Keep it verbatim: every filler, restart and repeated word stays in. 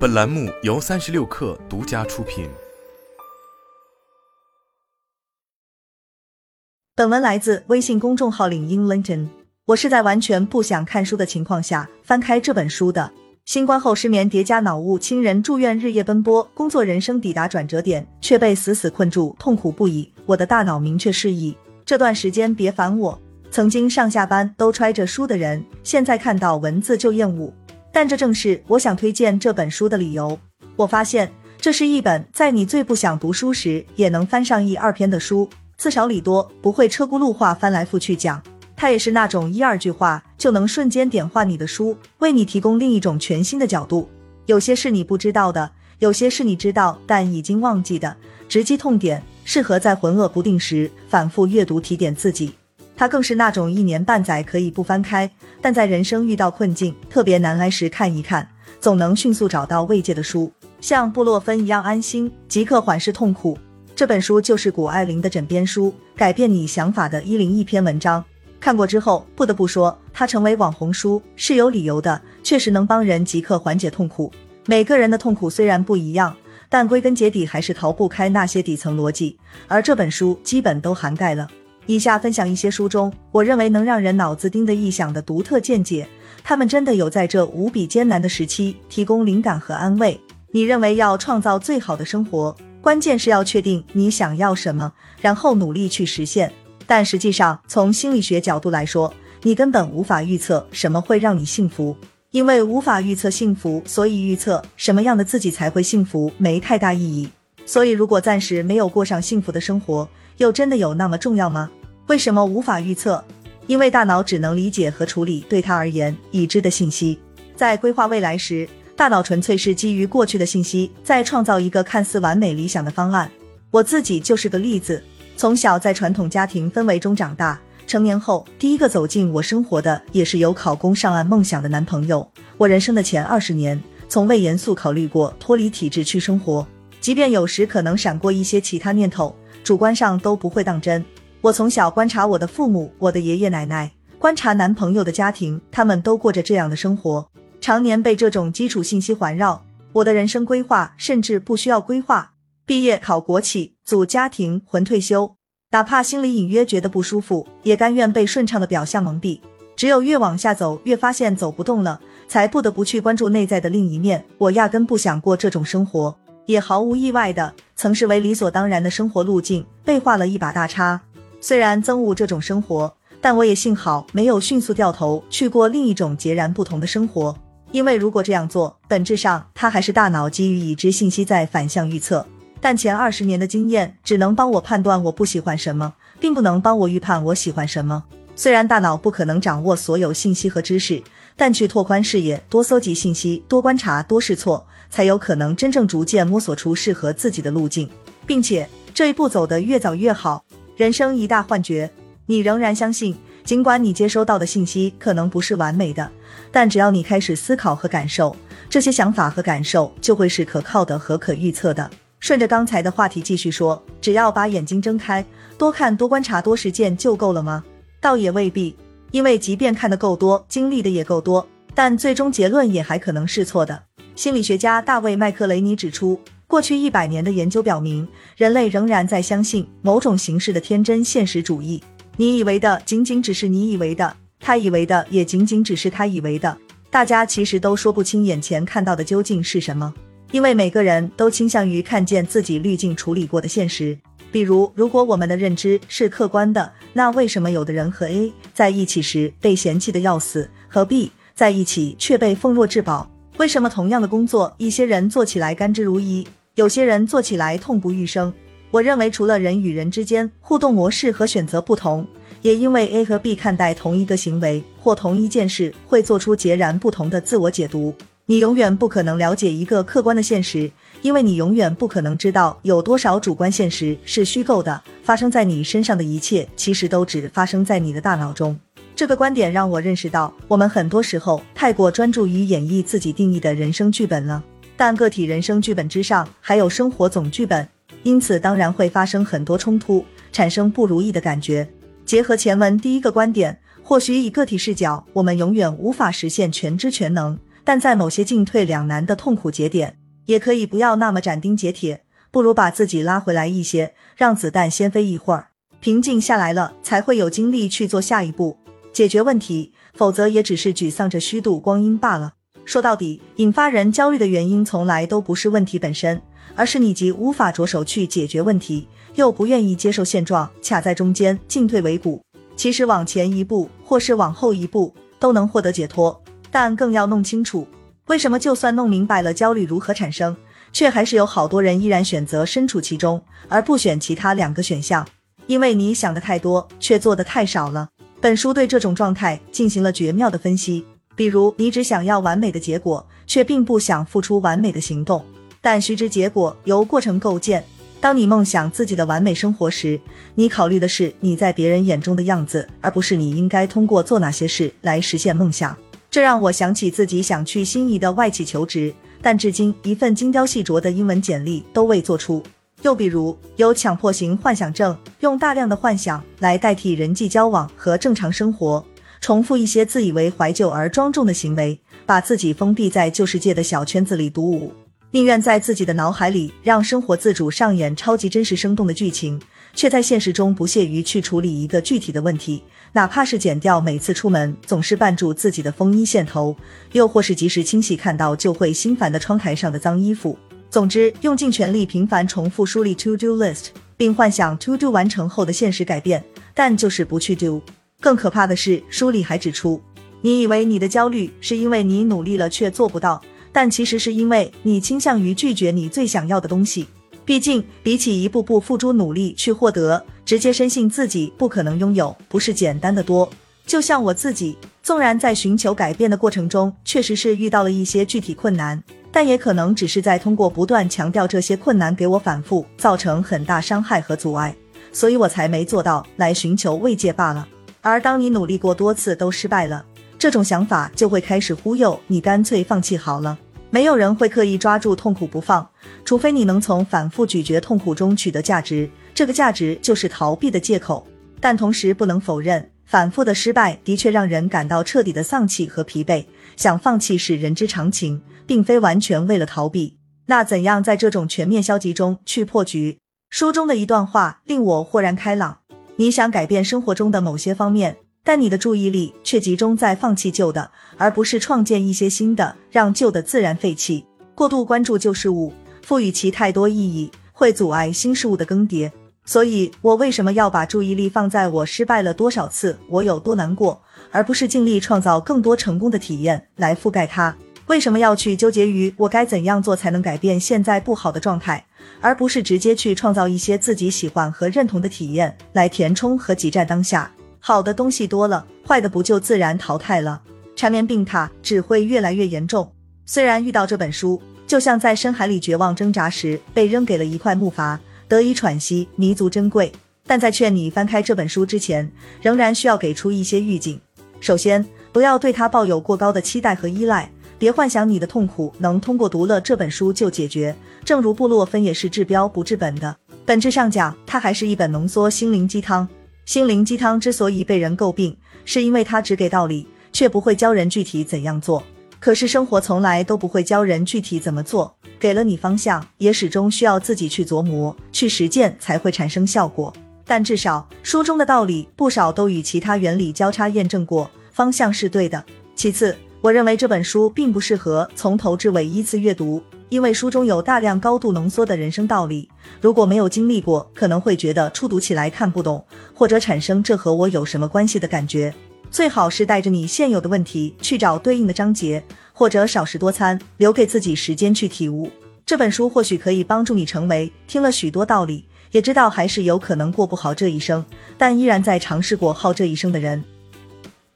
本栏目由三十六氪独家出品。本文来自微信公众号领英 LinkedIn。我是在完全不想看书的情况下翻开这本书的。新冠后失眠叠加脑雾，亲人住院，日夜奔波，工作人生抵达转折点，却被死死困住，痛苦不已。我的大脑明确示意，这段时间别烦我。曾经上下班都揣着书的人，现在看到文字就厌恶。但这正是我想推荐这本书的理由。我发现，这是一本在你最不想读书时也能翻上一二篇的书，自少理多，不会车轱辘话翻来覆去讲。它也是那种一二句话就能瞬间点化你的书，为你提供另一种全新的角度。有些是你不知道的，有些是你知道但已经忘记的，直击痛点，适合在浑噩不定时反复阅读提点自己。它更是那种一年半载可以不翻开，但在人生遇到困境特别难来时看一看，总能迅速找到慰藉的书，像布洛芬一样安心，即刻缓释痛苦。这本书就是谷爱凌的枕边书，改变你想法的一百零一篇文章。看过之后，不得不说，它成为网红书是有理由的，确实能帮人即刻缓解痛苦。每个人的痛苦虽然不一样，但归根结底还是逃不开那些底层逻辑，而这本书基本都涵盖了。以下分享一些书中我认为能让人脑子叮得一响的独特见解，他们真的有在这无比艰难的时期提供灵感和安慰。你认为要创造最好的生活，关键是要确定你想要什么，然后努力去实现。但实际上，从心理学角度来说，你根本无法预测什么会让你幸福。因为无法预测幸福，所以预测什么样的自己才会幸福没太大意义。所以如果暂时没有过上幸福的生活，又真的有那么重要吗？为什么无法预测？因为大脑只能理解和处理对它而言已知的信息。在规划未来时，大脑纯粹是基于过去的信息，再创造一个看似完美理想的方案。我自己就是个例子，从小在传统家庭氛围中长大，成年后第一个走进我生活的也是有考公上岸梦想的男朋友。我人生的前二十年，从未严肃考虑过脱离体制去生活，即便有时可能闪过一些其他念头，主观上都不会当真。我从小观察我的父母，我的爷爷奶奶，观察男朋友的家庭，他们都过着这样的生活，常年被这种基础信息环绕。我的人生规划甚至不需要规划，毕业考国企，组家庭，混退休，哪怕心里隐约觉得不舒服，也甘愿被顺畅的表象蒙蔽。只有越往下走，越发现走不动了，才不得不去关注内在的另一面。我压根不想过这种生活，也毫无意外的，曾视为理所当然的生活路径被画了一把大叉。虽然憎恶这种生活，但我也幸好没有迅速掉头去过另一种截然不同的生活。因为如果这样做，本质上它还是大脑基于已知信息在反向预测。但前二十年的经验只能帮我判断我不喜欢什么，并不能帮我预判我喜欢什么。虽然大脑不可能掌握所有信息和知识，但去拓宽视野，多搜集信息，多观察，多试错，才有可能真正逐渐摸索出适合自己的路径。并且这一步走得越早越好。人生一大幻觉，你仍然相信，尽管你接收到的信息可能不是完美的，但只要你开始思考和感受，这些想法和感受就会是可靠的和可预测的。顺着刚才的话题继续说，只要把眼睛睁开，多看多观察多实践就够了吗？倒也未必，因为即便看得够多，经历的也够多，但最终结论也还可能是错的。心理学家大卫麦克雷尼指出，过去一百年的研究表明，人类仍然在相信某种形式的天真现实主义。你以为的仅仅只是你以为的，他以为的也仅仅只是他以为的。大家其实都说不清眼前看到的究竟是什么，因为每个人都倾向于看见自己滤镜处理过的现实。比如，如果我们的认知是客观的，那为什么有的人和 A 在一起时被嫌弃得要死，和 B 在一起却被奉若至宝？为什么同样的工作，一些人做起来甘之如饴，有些人做起来痛不欲生？我认为除了人与人之间互动模式和选择不同，也因为 A 和 B 看待同一个行为或同一件事会做出截然不同的自我解读。你永远不可能了解一个客观的现实，因为你永远不可能知道有多少主观现实是虚构的，发生在你身上的一切其实都只发生在你的大脑中。这个观点让我认识到，我们很多时候太过专注于演绎自己定义的人生剧本了。但个体人生剧本之上还有生活总剧本，因此当然会发生很多冲突，产生不如意的感觉。结合前文第一个观点，或许以个体视角，我们永远无法实现全知全能，但在某些进退两难的痛苦节点，也可以不要那么斩钉截铁，不如把自己拉回来一些，让子弹先飞一会儿，平静下来了才会有精力去做下一步，解决问题，否则也只是沮丧着虚度光阴罢了。说到底，引发人焦虑的原因从来都不是问题本身，而是你既无法着手去解决问题，又不愿意接受现状，卡在中间，进退维谷。其实往前一步或是往后一步都能获得解脱，但更要弄清楚为什么就算弄明白了焦虑如何产生，却还是有好多人依然选择身处其中而不选其他两个选项，因为你想的太多却做的太少了。本书对这种状态进行了绝妙的分析，比如你只想要完美的结果，却并不想付出完美的行动，但须知结果由过程构建。当你梦想自己的完美生活时，你考虑的是你在别人眼中的样子，而不是你应该通过做哪些事来实现梦想。这让我想起自己想去心仪的外企求职，但至今一份精雕细琢的英文简历都未做出。又比如有强迫型幻想症，用大量的幻想来代替人际交往和正常生活，重复一些自以为怀旧而庄重的行为，把自己封闭在旧世界的小圈子里独舞，宁愿在自己的脑海里让生活自主上演超级真实生动的剧情，却在现实中不屑于去处理一个具体的问题，哪怕是减掉每次出门总是绊住自己的风衣线头，又或是及时清洗看到就会心烦的窗台上的脏衣服。总之，用尽全力频繁重复梳理 to do list， 并幻想 to do 完成后的现实改变，但就是不去 do。 更可怕的是，书里还指出，你以为你的焦虑是因为你努力了却做不到，但其实是因为你倾向于拒绝你最想要的东西。毕竟比起一步步付诸努力去获得，直接深信自己不可能拥有不是简单的多。就像我自己，纵然在寻求改变的过程中确实是遇到了一些具体困难，但也可能只是在通过不断强调这些困难给我反复造成很大伤害和阻碍，所以我才没做到来寻求慰藉罢了。而当你努力过多次都失败了，这种想法就会开始忽悠你干脆放弃好了。没有人会刻意抓住痛苦不放，除非你能从反复咀嚼痛苦中取得价值，这个价值就是逃避的借口。但同时不能否认，反复的失败的确让人感到彻底的丧气和疲惫，想放弃是人之常情，并非完全为了逃避。那怎样在这种全面消极中去破局？书中的一段话令我豁然开朗，你想改变生活中的某些方面，但你的注意力却集中在放弃旧的，而不是创建一些新的，让旧的自然废弃。过度关注旧事物，赋予其太多意义，会阻碍新事物的更迭。所以我为什么要把注意力放在我失败了多少次，我有多难过，而不是尽力创造更多成功的体验来覆盖它？为什么要去纠结于我该怎样做才能改变现在不好的状态，而不是直接去创造一些自己喜欢和认同的体验来填充和挤占当下？好的东西多了，坏的不就自然淘汰了，缠绵病榻只会越来越严重。虽然遇到这本书，就像在深海里绝望挣扎时被扔给了一块木筏，得以喘息，弥足珍贵，但在劝你翻开这本书之前，仍然需要给出一些预警。首先，不要对它抱有过高的期待和依赖，别幻想你的痛苦能通过读了这本书就解决。正如布洛芬也是治标不治本的，本质上讲，它还是一本浓缩心灵鸡汤。心灵鸡汤之所以被人诟病，是因为它只给道理，却不会教人具体怎样做。可是生活从来都不会教人具体怎么做，给了你方向，也始终需要自己去琢磨，去实践才会产生效果。但至少，书中的道理不少都与其他原理交叉验证过，方向是对的。其次，我认为这本书并不适合从头至尾依次阅读，因为书中有大量高度浓缩的人生道理，如果没有经历过，可能会觉得初读起来看不懂，或者产生这和我有什么关系的感觉。最好是带着你现有的问题去找对应的章节，或者少食多餐，留给自己时间去体悟。这本书或许可以帮助你成为听了许多道理，也知道还是有可能过不好这一生，但依然在尝试过好这一生的人。